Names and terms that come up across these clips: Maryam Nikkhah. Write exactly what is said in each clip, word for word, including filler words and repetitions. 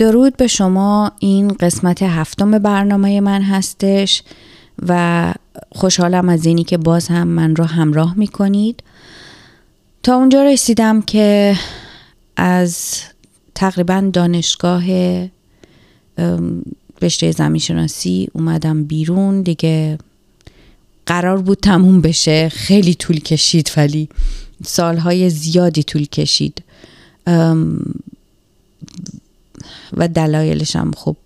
درود به شما. این قسمت هفتم برنامه من هستش و خوشحالم از اینی که باز هم من را همراه میکنید. تا اونجا رسیدم که از تقریبا دانشگاه رشته زمین‌شناسی اومدم بیرون، دیگه قرار بود تموم بشه. خیلی طول کشید، ولی سالهای زیادی طول کشید و دلایلش هم خب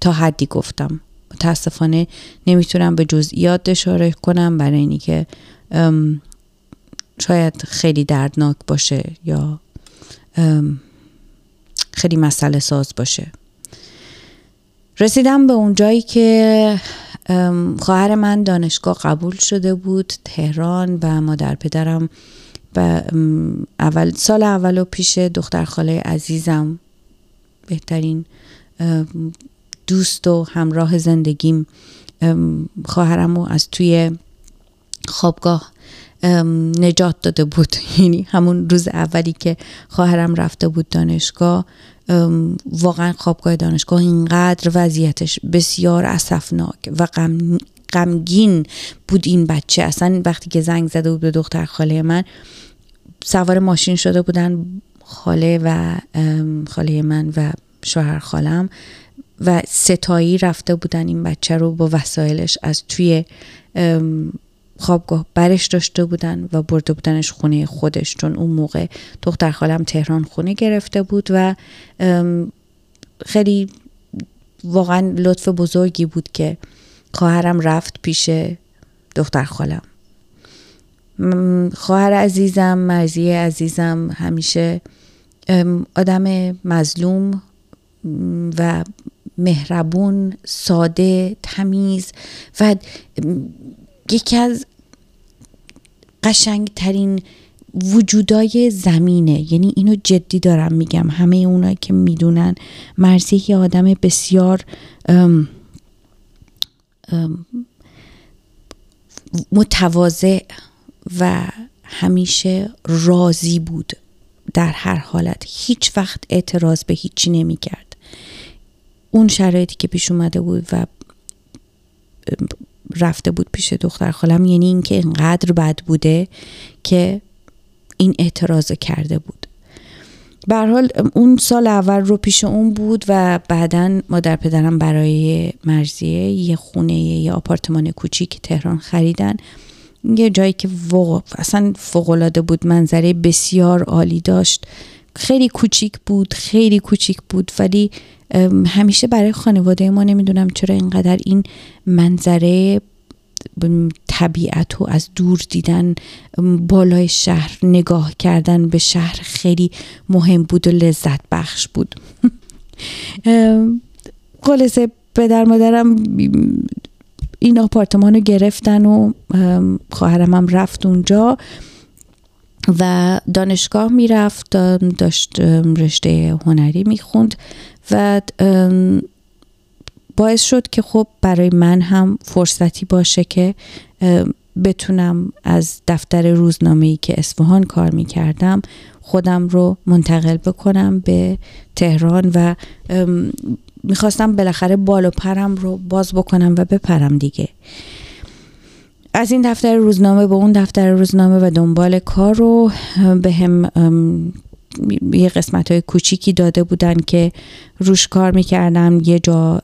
تا حدی گفتم. متاسفانه نمیتونم به جزئیات اشاره کنم برای اینی که شاید خیلی دردناک باشه یا خیلی مسئله ساز باشه. رسیدم به اون جایی که خواهر من دانشگاه قبول شده بود تهران و مادر پدرم و اول سال اولو پیش دختر خاله عزیزم، بهترین دوست و همراه زندگیم، خواهرمو از توی خوابگاه نجات داده بود. یعنی همون روز اولی که خواهرم رفته بود دانشگاه، واقعا خوابگاه دانشگاه اینقدر وضعیتش بسیار اسفناک و غم غمگین بود. این بچه اصلا وقتی که زنگ زده بود به دختر خاله من، سوار ماشین شده بودن خاله و خاله من و شوهر خالم و ستایی رفته بودن این بچه رو با وسایلش از توی خوابگاه برش داشته بودن و برده بودنش خونه خودش، چون اون موقع دختر خالم تهران خونه گرفته بود و خیلی واقعا لطف بزرگی بود که خواهرم رفت پیش دختر خالم. خواهر عزیزم، مرضیه عزیزم، همیشه آدم مظلوم و مهربون، ساده، تمیز و یکی از قشنگ ترین وجودای زمینه. یعنی اینو جدی دارم میگم، همه اونایی که میدونن مرضیه آدم بسیار ام ام متواضع و همیشه راضی بود در هر حالت، هیچ وقت اعتراض به هیچی نمی کرد. اون شرایطی که پیش اومده بود و رفته بود پیش دختر خالم، یعنی این که اینقدر بد بوده که این اعتراض کرده بود. به هر حال اون سال اول رو پیش اون بود و بعدن مادر پدرم برای مرضیه یه خونه، یه آپارتمان کوچیک تهران خریدن، یه جایی که واقع اصلا فوق‌العاده بود، منظره بسیار عالی داشت. خیلی کوچیک بود، خیلی کوچیک بود، ولی همیشه برای خانواده ما نمیدونم چرا اینقدر این منظره، طبیعت و از دور دیدن، بالای شهر نگاه کردن به شهر خیلی مهم بود و لذت بخش بود. خلاصه پدر مادرم این آپارتمان رو گرفتن و خواهرم هم رفت اونجا و دانشگاه میرفت، داشت رشته هنری میخوند و باعث شد که خب برای من هم فرصتی باشه که بتونم از دفتر روزنامه‌ای که اصفهان کار میکردم خودم رو منتقل بکنم به تهران و میخواستم بالاخره بال و پرم رو باز بکنم و بپرم دیگه. از این دفتر روزنامه به اون دفتر روزنامه و دنبال کار رو به هم یه قسمت های کوچیکی داده بودن که روش کار میکردم. یه جا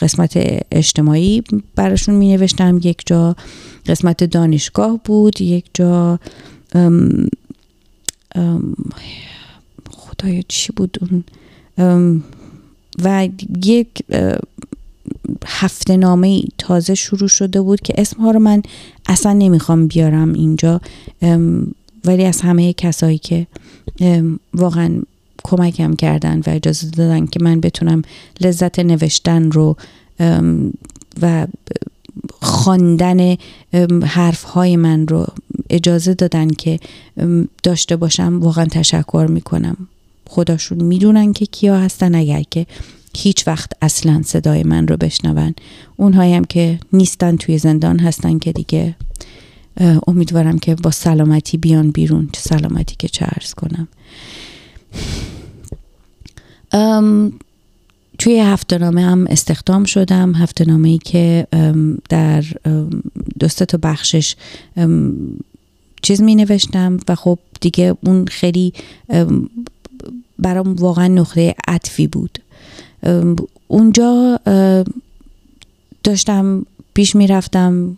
قسمت اجتماعی براشون مینوشتم، یک جا قسمت دانشگاه بود، یک جا ام ام خدایا چی بود اون ام و یک هفته نامه تازه شروع شده بود که اسمها رو من اصلا نمیخوام بیارم اینجا، ولی از همه کسایی که واقعا کمکم کردن و اجازه دادن که من بتونم لذت نوشتن رو و خواندن حرفهای من رو اجازه دادن که داشته باشم، واقعا تشکر میکنم. خداشون میدونن که کیا هستن، اگر که هیچ وقت اصلا صدای من رو بشنون. اونهایی هم که نیستن، توی زندان هستن، که دیگه امیدوارم که با سلامتی بیان بیرون. سلامتی که چه عرض کنم. توی هفته نامه هم استخدام شدم، هفته نامه ای که در دوستت و بخشش چیز می نوشتم و خب دیگه اون خیلی برام واقعا نقطه عطفی بود. اونجا داشتم پیش می رفتم،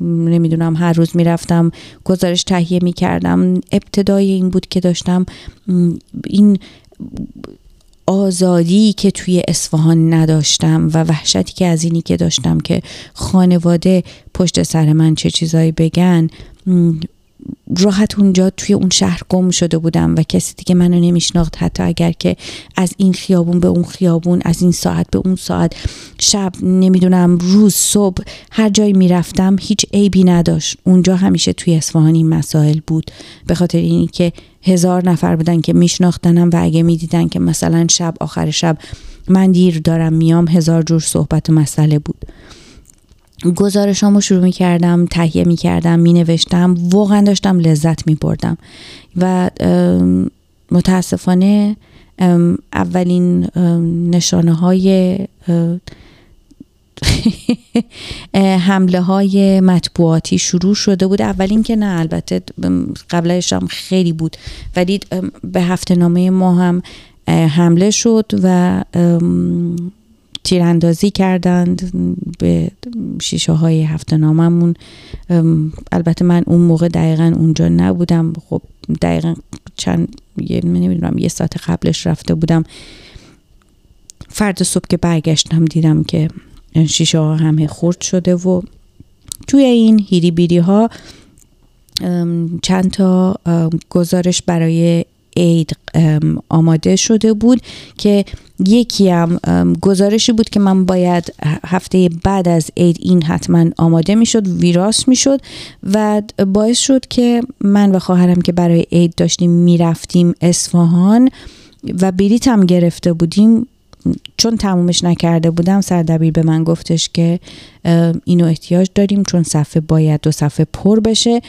نمیدونم هر روز میرفتم گزارش تهیه میکردم. ابتدای این بود که داشتم این آزادی که توی اصفهان نداشتم و وحشتی که از اینی که داشتم که خانواده پشت سر من چه چیزایی بگن، راحت اونجا توی اون شهر گم شده بودم و کسی دیگه منو نمیشناخت، حتی اگر که از این خیابون به اون خیابون، از این ساعت به اون ساعت، شب نمیدونم روز صبح هر جایی میرفتم هیچ عیبی نداشت. اونجا همیشه توی اصفهان این مسائل بود، به خاطر اینی که هزار نفر بودن که میشناختنم و اگه میدیدن که مثلا شب آخر شب من دیر دارم میام، هزار جور صحبت و مسئله بود. گزارشامو شروع می کردم، تهیه می کردم، می نوشتم، واقعا داشتم لذت می بردم و متاسفانه اولین نشانه های حمله های مطبوعاتی شروع شده بود. اولین که نه، البته قبلش هم خیلی بود، ولی به هفته نامه ما هم حمله شد و تیراندازی کردند به شیشه های هفته ناممون. البته من اون موقع دقیقا اونجا نبودم، خب دقیقا چند نمیدونم یه ساعت قبلش رفته بودم. فردا صبح که برگشتم دیدم که شیشه ها همه خورد شده و توی این هیری بیری ها چند تا گزارش برای عید آماده شده بود که یکی هم گزارشی بود که من باید هفته بعد از عید این حتما آماده می شد، ویراس می شد و باعث شد که من و خواهرم که برای عید داشتیم می رفتیم اصفهان و بلیط هم گرفته بودیم، چون تمومش نکرده بودم سردبیر به من گفتش که اینو احتیاج داریم چون صفحه باید دو صفحه پر بشه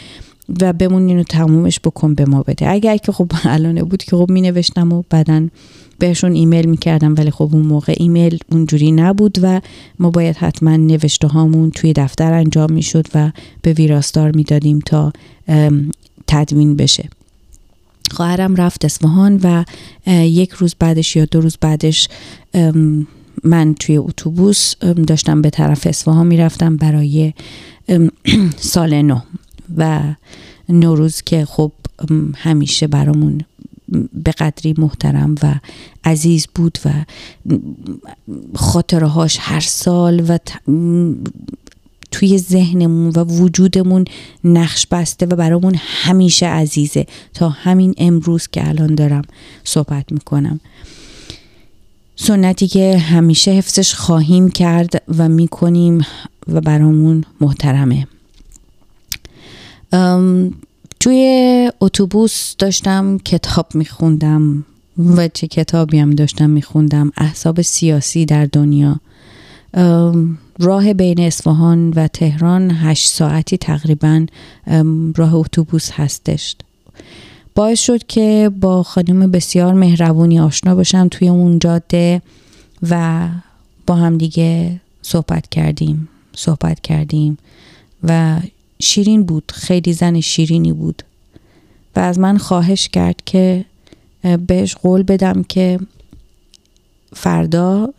و بمون اینو تمومش بکن به ما بده. اگر که خب الان بود که خب می نوشتم و بعدن بهشون ایمیل می کردم، ولی خب اون موقع ایمیل اونجوری نبود و ما باید حتما نوشته هامون توی دفتر انجام می شد و به ویراستار می دادیم تا تدوین بشه. خواهرم رفت اصفهان و یک روز بعدش یا دو روز بعدش من توی اتوبوس داشتم به طرف اصفهان می رفتم برای سال نو و نوروز که خب همیشه برامون به قدری محترم و عزیز بود و خاطره هاش هر سال و توی ذهنمون و وجودمون نقش بسته و برامون همیشه عزیزه تا همین امروز که الان دارم صحبت میکنم. سنتی که همیشه حفظش خواهیم کرد و میکنیم و برامون محترمه. ام توی اتوبوس داشتم کتاب میخوندم و چه کتابی هم داشتم میخوندم، احزاب سیاسی در دنیا. راه بین اصفهان و تهران هشت ساعتی تقریبا راه اتوبوس هستش. باعث شد که با خانم بسیار مهربونی آشنا باشم توی اون جاده و با هم دیگه صحبت کردیم صحبت کردیم و شیرین بود، خیلی زن شیرینی بود و از من خواهش کرد که بهش قول بدم که فردا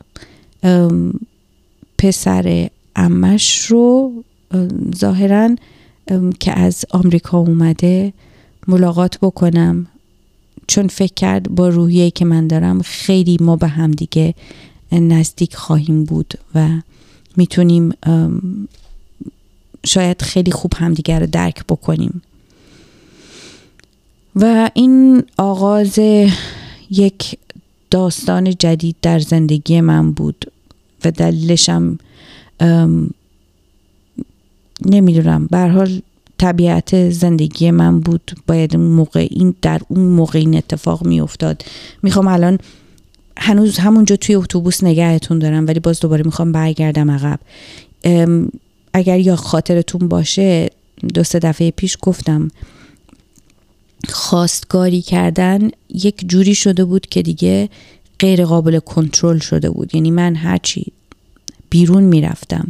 پسر عمش رو ظاهرا که از آمریکا اومده ملاقات بکنم، چون فکر کرد با روحیه‌ای که من دارم خیلی ما به هم دیگه نزدیک خواهیم بود و میتونیم شاید خیلی خوب همدیگر رو درک بکنیم. و این آغاز یک داستان جدید در زندگی من بود و دلیلشم نمیدونم، به هر حال طبیعت زندگی من بود. باید اون موقع این در اون موقع این اتفاق میافتاد. میخوام الان هنوز همونجا توی اتوبوس نگهتون دارم، ولی باز دوباره میخوام برگردم عقب. اگر یا خاطرتون باشه دو سه دفعه پیش گفتم خواستگاری کردن یک جوری شده بود که دیگه غیر قابل کنترل شده بود. یعنی من هرچی بیرون میرفتم،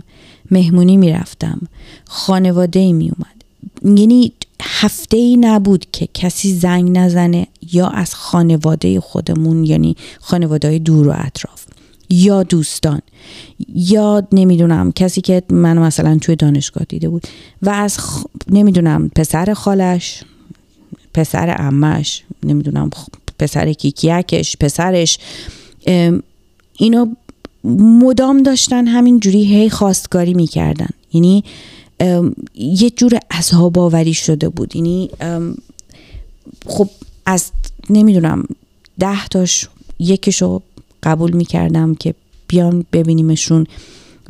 مهمونی میرفتم، خانواده‌ای میومد، یعنی هفته‌ای نبود که کسی زنگ نزنه، یا از خانواده خودمون یعنی خانواده‌های دور و اطراف، یا دوستان، یا نمیدونم کسی که من مثلا توی دانشگاه دیده بود، و از خ... نمیدونم پسر خالش، پسر عمش، نمیدونم پسر کیکیکش، پسرش، اینو مدام داشتن همین جوری هی خواستگاری میکردن. یعنی یه جور عذاب آوری شده بود. یعنی خب از نمیدونم ده تاش یکیشو قبول میکردم که بیان ببینیمشون،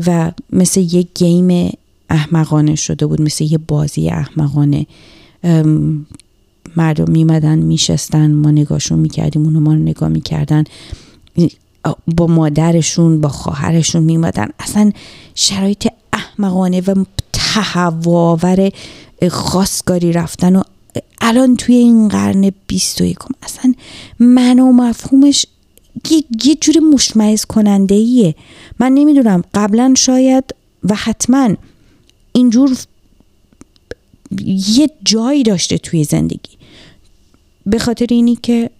و مثل یه گیم احمقانه شده بود، مثل یه بازی احمقانه. مردم میمدن میشستن، ما نگاهشون میکردیم، اونو ما رو نگاه میکردن، با مادرشون با خواهرشون میمدن. اصلا شرایط احمقانه و تهواور خواستگاری رفتن و الان توی این قرن بیست و یکم اصلا معنا و مفهومش یه جوری مشمئز کننده ایه. من نمیدونم قبلا شاید و حتما اینجور یه جایی داشته توی زندگی، به خاطر اینی که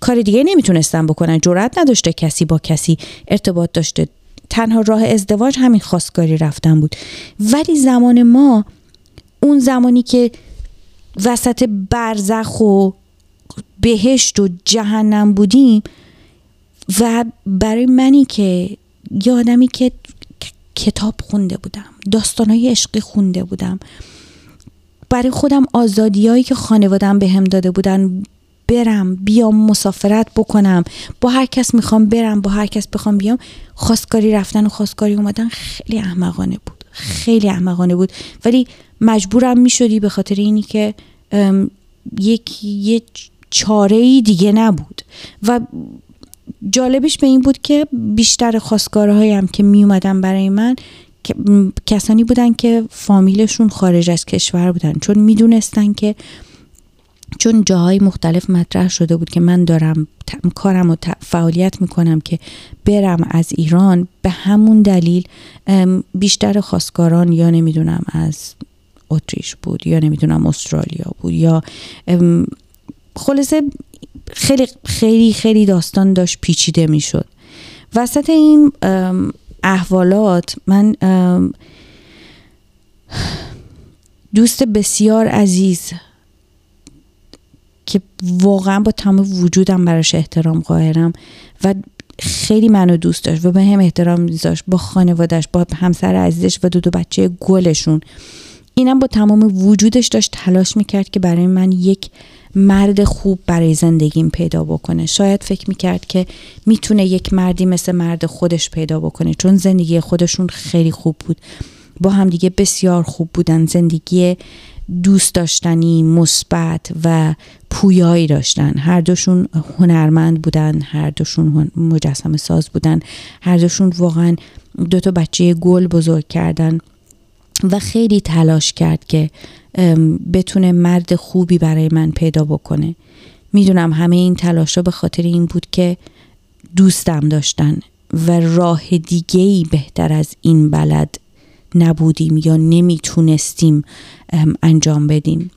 کار دیگه نمیتونستن بکنن، جرأت نداشته کسی با کسی ارتباط داشته، تنها راه ازدواج همین خواستگاری رفتن بود. ولی زمان ما، اون زمانی که وسط برزخ و بهشت و جهنم بودیم، و برای منی که یه آدمی که کتاب خونده بودم، داستانهای عشقی خونده بودم، برای خودم آزادیایی که خانوادم بهم داده بودن، برم بیام مسافرت بکنم، با هر کس میخوام برم، با هر کس بخوام بیام، خواستگاری رفتن و خواستگاری اومدن خیلی احمقانه بود، خیلی احمقانه بود. ولی مجبورم میشدی، به خاطر اینی که یک یه چاره‌ای دیگه نبود. و جالبش به این بود که بیشتر خواستگارهایم که می اومدن برای من کسانی بودن که فامیلشون خارج از کشور بودن، چون می دونستن که، چون جاهای مختلف مطرح شده بود که من دارم کارم و فعالیت می کنم که برم از ایران، به همون دلیل بیشتر خواستگاران یا نمی دونم از اتریش بود، یا نمی دونم استرالیا بود، یا خلاصه خیلی خیلی خیلی داستان داشت پیچیده می شد. وسط این احوالات من دوست بسیار عزیز که واقعا با تمام وجودم براش احترام قائلم و خیلی منو دوست داشت و به هم احترام میذاشت، با خانوادهش، با همسر عزیزش و دو دو بچه گلشون، اینم با تمام وجودش داشت تلاش میکرد که برای من یک مرد خوب برای زندگیم پیدا بکنه. شاید فکر میکرد که میتونه یک مردی مثل مرد خودش پیدا بکنه، چون زندگی خودشون خیلی خوب بود، با همدیگه بسیار خوب بودن، زندگی دوست داشتنی، مثبت و پویایی داشتن. هر دوشون هنرمند بودن، هر دوشون مجسمه ساز بودن، هر دوشون واقعا دو تا بچه گل بزرگ کردن و خیلی تلاش کرد که بتونه مرد خوبی برای من پیدا بکنه. میدونم همه این تلاشا به خاطر این بود که دوستم داشتن و راه دیگه‌ای بهتر از این بلد نبودیم یا نمیتونستیم انجام بدیم.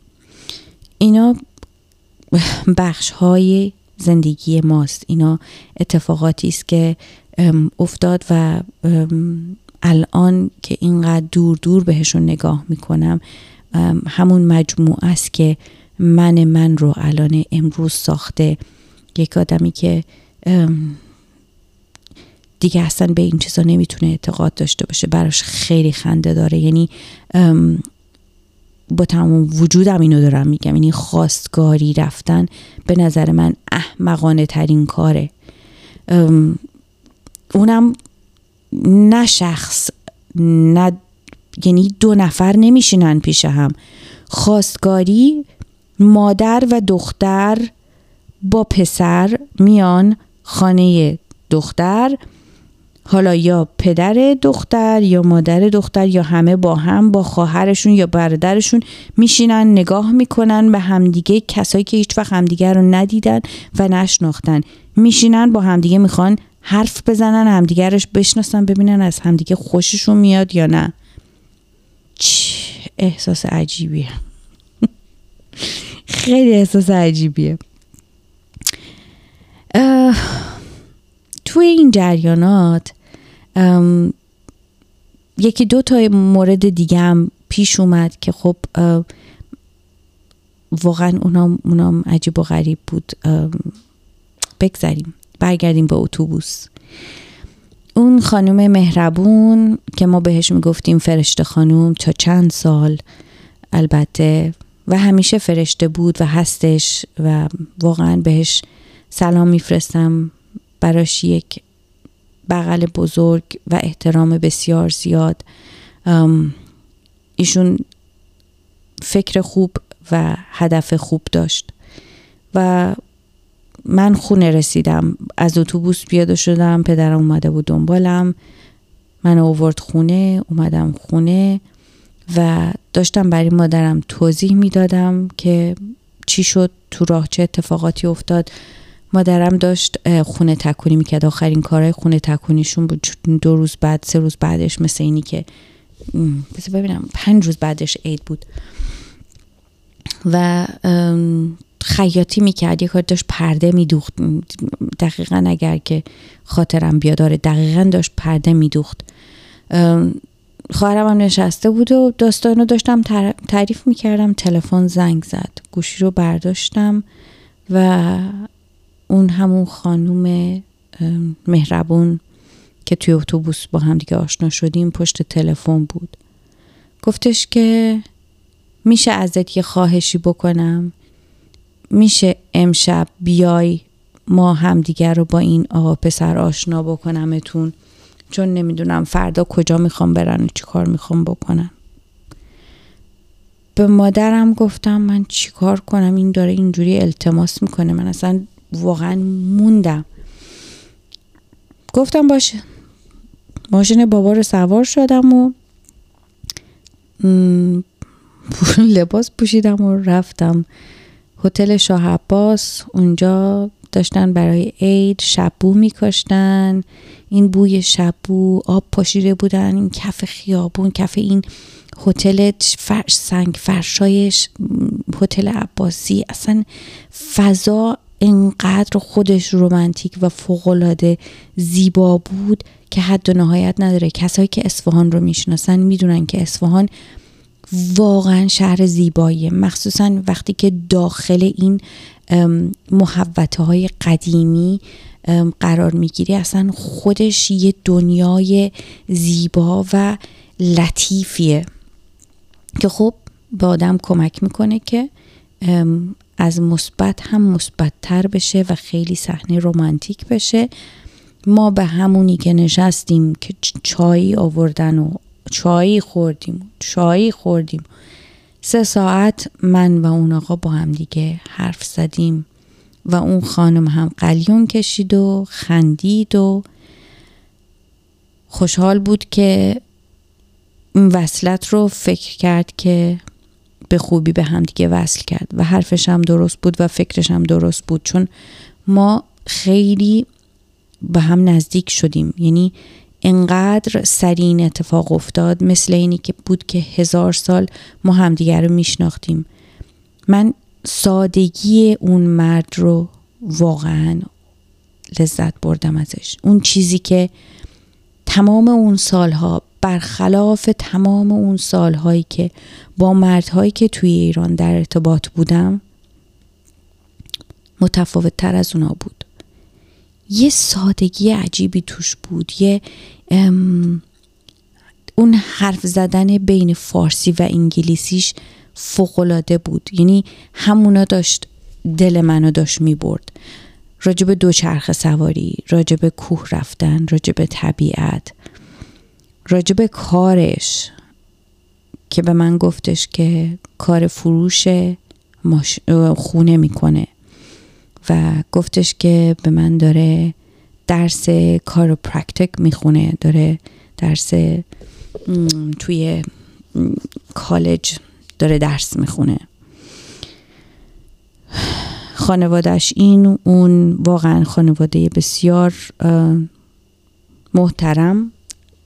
اینا بخش‌های زندگی ماست، اینا اتفاقاتی است که افتاد و الان که اینقدر دور دور بهشون نگاه میکنم، همون مجموعه است که من من رو الان امروز ساخته، یک آدمی که دیگه اصلا به این چیزا نمیتونه اعتقاد داشته باشه، براش خیلی خنده داره. یعنی با تمام وجودم اینو دارم میگم، یعنی خواستگاری رفتن به نظر من احمقانه ترین کاره، اونم نه شخص، نه یعنی دو نفر نمیشینن پیش هم. خواستگاری مادر و دختر با پسر میان خانه دختر، حالا یا پدر دختر یا مادر دختر یا همه با هم با خواهرشون یا برادرشون میشینن نگاه میکنن به همدیگه، کسایی که هیچ وقت همدیگه رو ندیدن و نشناختن میشینن با همدیگه میخوان حرف بزنن، همدیگه روش بشناسن ببینن از همدیگه خوششون میاد یا نه. چه احساس عجیبیه. خیلی احساس عجیبیه. توی این جریانات یکی دو تا مورد دیگه هم پیش اومد که خب واقعا اونام, اونام عجیب و غریب بود. بگذاریم برگردیم به اتوبوس. اون خانم مهربون که ما بهش میگفتیم فرشته خانم تا چند سال البته و همیشه فرشته بود و هستش و واقعا بهش سلام میفرستم، براش یک بغل بزرگ و احترام بسیار زیاد. ایشون فکر خوب و هدف خوب داشت و من خونه رسیدم، از اتوبوس پیاده شدم، پدرم اومده بود دنبالم، من آورد خونه، اومدم خونه و داشتم برای مادرم توضیح میدادم که چی شد تو راه، چه اتفاقاتی افتاد. مادرم داشت خونه تکونی میکرد، آخرین کارهای خونه تکونیشون بود. دو روز بعد سه روز بعدش مثل اینی که بس ببینم پنج روز بعدش عید بود و خیاطی میکرد، یه کار داشت پرده میدوخت، دقیقا اگر که خاطرم بیاداره دقیقا داشت پرده میدوخت. خواهرم هم نشسته بود و داستان رو داشتم تعریف میکردم، تلفن زنگ زد، گوشی رو برداشتم و اون همون خانوم مهربون که توی اتوبوس با هم دیگه آشنا شدیم پشت تلفن بود. گفتش که میشه ازت یه خواهشی بکنم؟ میشه امشب بیای ما همدیگه رو با این آقا پسر آشنا بکنمتون، چون نمیدونم فردا کجا میخوام برن و چی کار میخوام بکنم. به مادرم گفتم من چی کار کنم، این داره اینجوری التماس میکنه، من اصلا واقعا موندم. گفتم باشه. ماشین بابا رو سوار شدم و لباس پوشیدم و رفتم هتل شاه عباس. اونجا داشتن برای عید شبو می‌کاشتن، این بوی شبو، آب پاشیده بودن این کف خیابون، کف این هتل فرش، سنگ فرشایش هتل عباسی. اصلا فضا اینقدر خودش رمانتیک و فوق‌العاده زیبا بود که حد و نهایت نداره. کسایی که اصفهان رو میشناسن میدونن که اصفهان واقعا شهر زیباییه، مخصوصا وقتی که داخل این محوطه‌های قدیمی قرار میگیری. اصلا خودش یه دنیای زیبا و لطیفیه که خب به آدم کمک میکنه که از مثبت هم مثبت‌تر بشه و خیلی صحنه رمانتیک بشه. ما به همونی که نشستیم که چای آوردن و چای خوردیم چای خوردیم سه ساعت من و اون آقا با هم دیگه حرف زدیم و اون خانم هم قلیون کشید و خندید و خوشحال بود که این وصلت رو فکر کرد که به خوبی به هم دیگه وصل کرد و حرفش هم درست بود و فکرش هم درست بود، چون ما خیلی به هم نزدیک شدیم. یعنی انقدر سریع این اتفاق افتاد، مثل اینی که بود که هزار سال ما همدیگر رو میشناختیم. من سادگی اون مرد رو واقعا لذت بردم ازش. اون چیزی که تمام اون سالها، برخلاف تمام اون سالهایی که با مردهایی که توی ایران در ارتباط بودم، متفاوت تر از اونا بود. یه سادگی عجیبی توش بود، یه اون حرف زدن بین فارسی و انگلیسیش فوق‌العاده بود. یعنی همونا داشت دل منو داشت میبرد، راجب دوچرخه سواری، راجب کوه رفتن، راجب طبیعت، راجب کارش که به من گفتش که کار فروش خونه میکنه و گفتش که به من داره درس کاروپرکتیک میخونه، داره درس توی کالج داره درس میخونه. خانوادهش این اون واقعا خانواده بسیار محترم،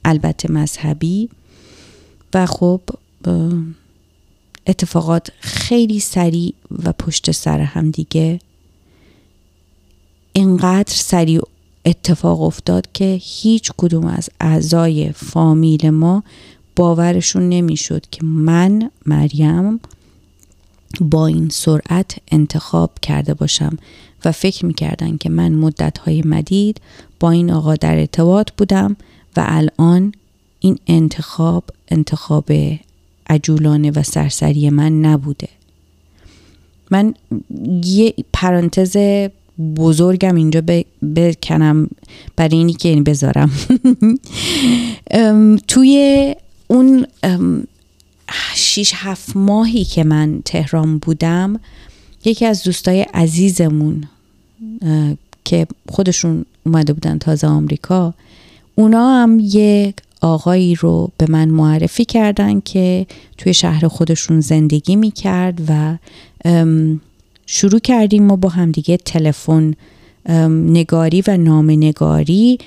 البته مذهبی، و خب اتفاقات خیلی سریع و پشت سر هم دیگه اینقدر سریع اتفاق افتاد که هیچ کدوم از اعضای فامیل ما باورشون نمیشد که من مریم با این سرعت انتخاب کرده باشم و فکر میکردن که من مدت‌های مدید با این آقا در ارتباط بودم و الان این انتخاب انتخاب عجولانه و سرسری من نبوده. من یه پرانتز بزرگم اینجا بکنم برای اینی که این بذارم توی اون شیش هفت ماهی که من تهران بودم، یکی از دوستای عزیزمون که خودشون اومده بودن تازه آمریکا، اونا هم یک آقایی رو به من معرفی کردن که توی شهر خودشون زندگی میکرد و شروع کردیم ما با همدیگه تلفن نگاری و نامه نگاری.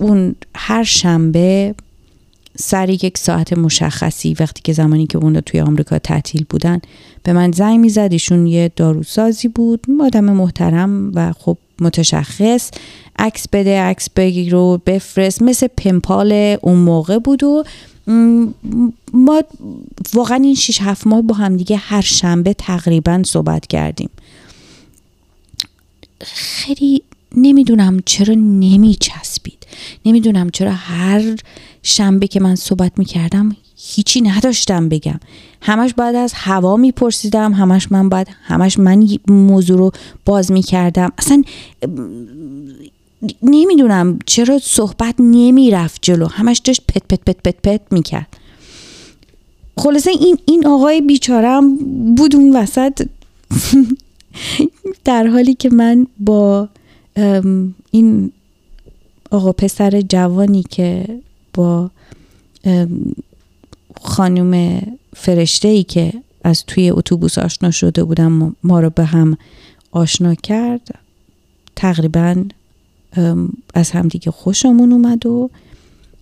اون هر شنبه سر یک ساعت مشخصی، وقتی که زمانی که اون توی آمریکا تعطیل بودن، به من زنگ میزد. ایشون یه داروسازی بود، آدم محترم و خب متشخص. عکس بده، عکس بگیر رو بفرست، مثل پمپال اون موقع بود. و ما واقعا این شش هفت ماه با هم دیگه هر شنبه تقریبا صحبت کردیم. خیلی نمیدونم چرا نمیچسبید، نمیدونم چرا هر شنبه که من صحبت میکردم هیچی نداشتم بگم، همش بعد از هوا میپرسیدم، همش من بعد همش من موضوع رو باز میکردم. اصلا نمیدونم چرا صحبت نمیرفت جلو، همش داشت پت پت پت پت پت میکرد. خلاصه این این آقای بیچارم بود اون وسط در حالی که من با این آقا پسر جوانی که با خانم فرشته‌ای که از توی اتوبوس آشنا شده بودم ما رو به هم آشنا کرد، تقریبا از همدیگه خوشمون اومد و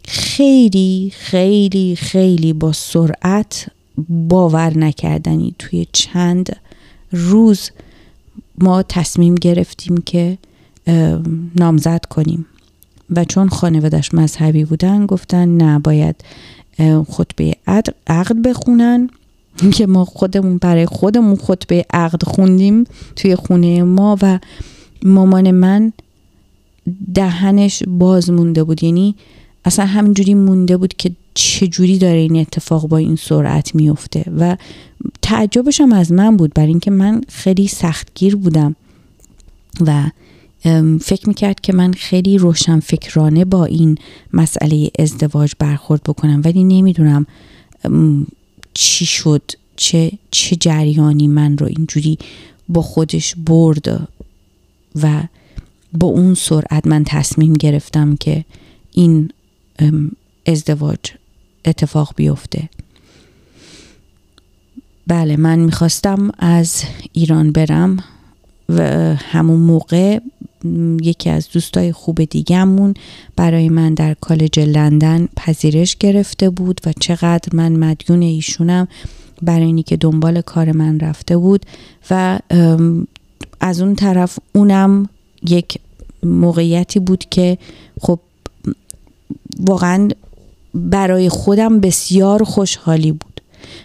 خیلی خیلی خیلی با سرعت باور نکردنی توی چند روز ما تصمیم گرفتیم که نامزد کنیم و چون خانوادش مذهبی بودن گفتن نه، باید خطبه عقد بخونن که ما خودمون برای خودمون خطبه عقد خوندیم توی خونه ما. و مامان من دهنش باز مونده بود، یعنی اصلا همینجوری مونده بود که چجوری داره این اتفاق با این سرعت میفته و تعجبش هم از من بود، برای اینکه من خیلی سختگیر بودم و فکر میکرد که من خیلی روشنفکرانه با این مسئله ازدواج برخورد بکنم. ولی نمیدونم چی شد، چه, چه جریانی من رو اینجوری با خودش برد و با اون سرعت من تصمیم گرفتم که این ازدواج اتفاق بیفته. بله، من میخواستم از ایران برم و همون موقع یکی از دوستای خوب دیگه‌مون برای من در کالج لندن پذیرش گرفته بود و چقدر من مدیون ایشونم برای اینی که دنبال کار من رفته بود و از اون طرف اونم یک موقعیتی بود که خب واقعا برای خودم بسیار خوشحالی بود.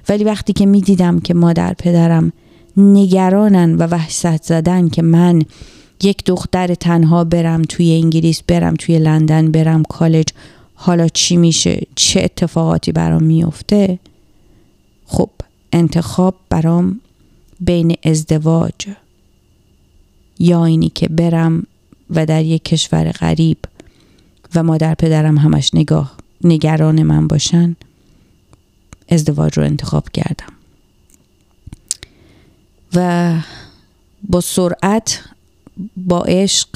ولی وقتی که می دیدم که مادر پدرم نگرانن و وحشت زدن که من یک دختر تنها برم توی انگلیس، برم توی لندن، برم کالج، حالا چی میشه، چه اتفاقاتی برام میفته، خب انتخاب برام بین ازدواج یا اینی که برم و در یک کشور غریب و مادر پدرم همش نگاه نگران من باشن، ازدواج رو انتخاب کردم. و با سرعت با عشق،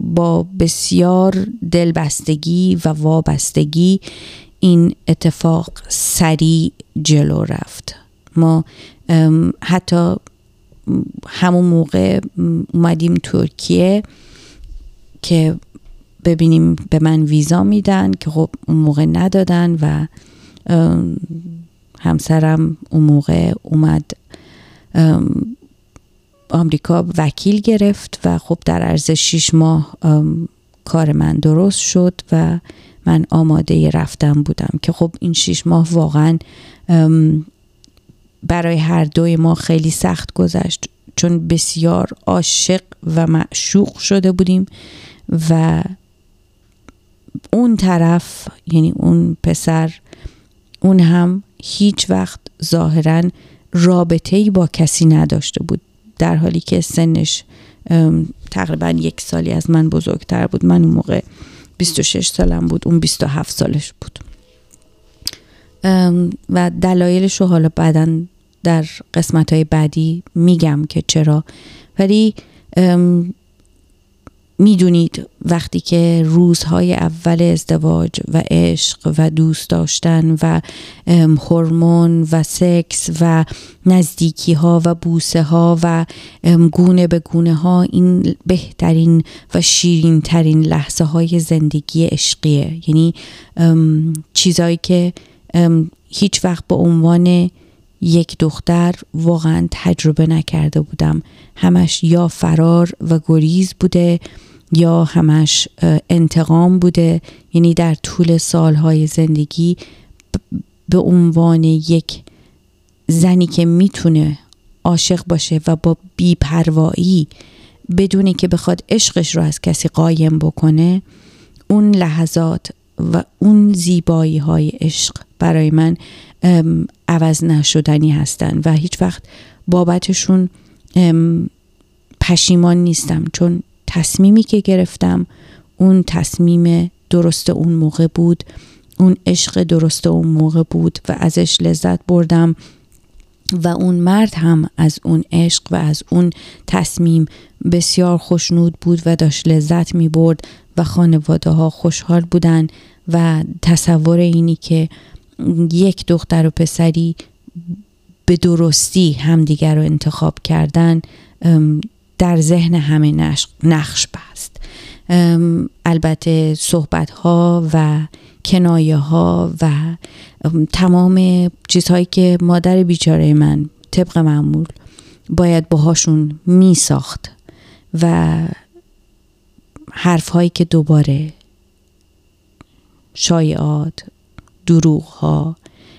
با بسیار دلبستگی و وابستگی این اتفاق سریع جلو رفت. ما حتی همون موقع اومدیم ترکیه که ببینیم به من ویزا میدن، که خب اون موقع ندادن و همسرم اون موقع اومد آمریکا وکیل گرفت و خب در عرض شش ماه کار من درست شد و من آماده رفتن بودم، که خب این شش ماه واقعا برای هر دوی ما خیلی سخت گذشت، چون بسیار عاشق و معشوق شده بودیم و اون طرف، یعنی اون پسر، اون هم هیچ وقت ظاهراً رابطه‌ای با کسی نداشته بود، در حالی که سنش تقریبا یک سالی از من بزرگتر بود. من اون موقع بیست و شش سالم بود، اون بیست و هفت سالش بود و دلایلش رو حالا بعدا در قسمت‌های بعدی میگم که چرا. ولی میدونید وقتی که روزهای اول ازدواج و عشق و دوست داشتن و هورمون و سکس و نزدیکی ها و بوسه ها و گونه به گونه ها، این بهترین و شیرین ترین لحظه های زندگی عشقیه، یعنی چیزایی که هیچ وقت به عنوان یک دختر واقعا تجربه نکرده بودم. همش یا فرار و گریز بوده یا همش انتقام بوده، یعنی در طول سالهای زندگی به عنوان یک زنی که میتونه عاشق باشه و با بی‌پروایی بدونه که بخواد عشقش رو از کسی قایم بکنه، اون لحظات و اون زیبایی های عشق برای من عوض نشدنی هستن و هیچ وقت بابتشون پشیمان نیستم، چون تصمیمی که گرفتم اون تصمیم درست اون موقع بود، اون عشق درست اون موقع بود و ازش لذت بردم و اون مرد هم از اون عشق و از اون تصمیم بسیار خوشنود بود و داشت لذت می برد و خانواده ها خوشحال بودن و تصور اینی که یک دختر و پسری به درستی همدیگر رو انتخاب کردن در ذهن همه نقش بست. البته صحبت ها و کنایه ها و تمام چیزهایی که مادر بیچاره من طبق معمول باید باهاشون می ساخت و حرف هایی که دوباره شایعات، دروغ ها،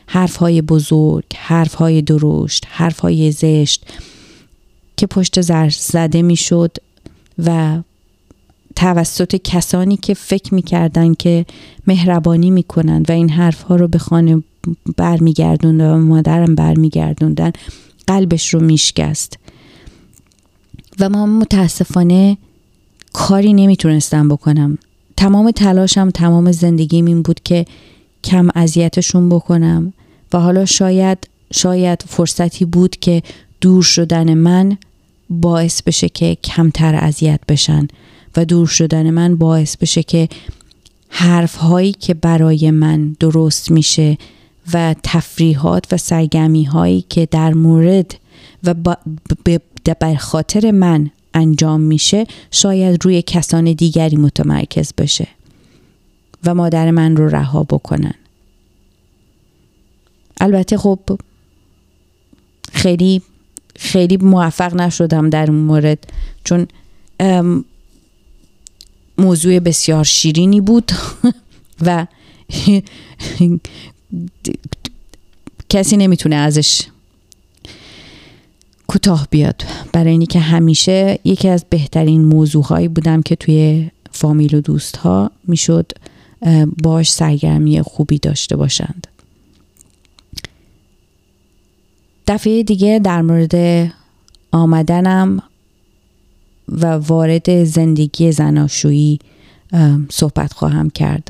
حرف های بزرگ، حرف های درشت، حرف های زشت که پشت زر زده می شد و توسط کسانی که فکر می کردن که مهربانی می کنند و این حرف ها رو به خانه بر می گردوندن و مادرم بر می گردوندن، قلبش رو می شکست و ما متاسفانه کاری نمی تونستم بکنم. تمام تلاشم، تمام زندگیم این بود که کم اذیتشون بکنم و حالا شاید شاید فرصتی بود که دور شدن من باعث بشه که کمتر اذیت بشن و دور شدن من باعث بشه که حرف هایی که برای من درست میشه و تفریحات و سرگرمی هایی که در مورد و بر خاطر من انجام میشه شاید روی کسان دیگری متمرکز بشه و مادر من رو رها بکنن. البته خب خیلی خیلی موفق نشدم در اون مورد، چون موضوع بسیار شیرینی بود و کسی نمیتونه ازش کوتاه بیاد، برای اینکه همیشه یکی از بهترین موضوعهایی بودم که توی فامیل و دوستها میشد باش سرگرمی خوبی داشته باشند. دفعه دیگه در مورد آمدنم و وارد زندگی زناشویی صحبت خواهم کرد.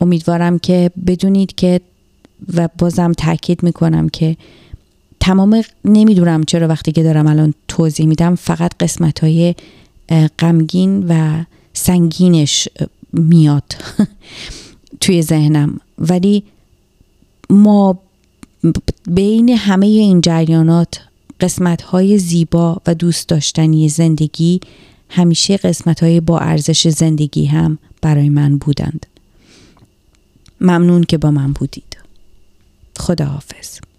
امیدوارم که بدونید که، و بازم تاکید میکنم که تمام نمیدونم چرا وقتی که دارم الان توضیح میدم فقط قسمت‌های غمگین و سنگینش میاد توی ذهنم، ولی ما بین همه این جریانات قسمت‌های زیبا و دوست داشتنی زندگی همیشه قسمت‌های با ارزش زندگی هم برای من بودند. ممنون که با من بودید. خداحافظ.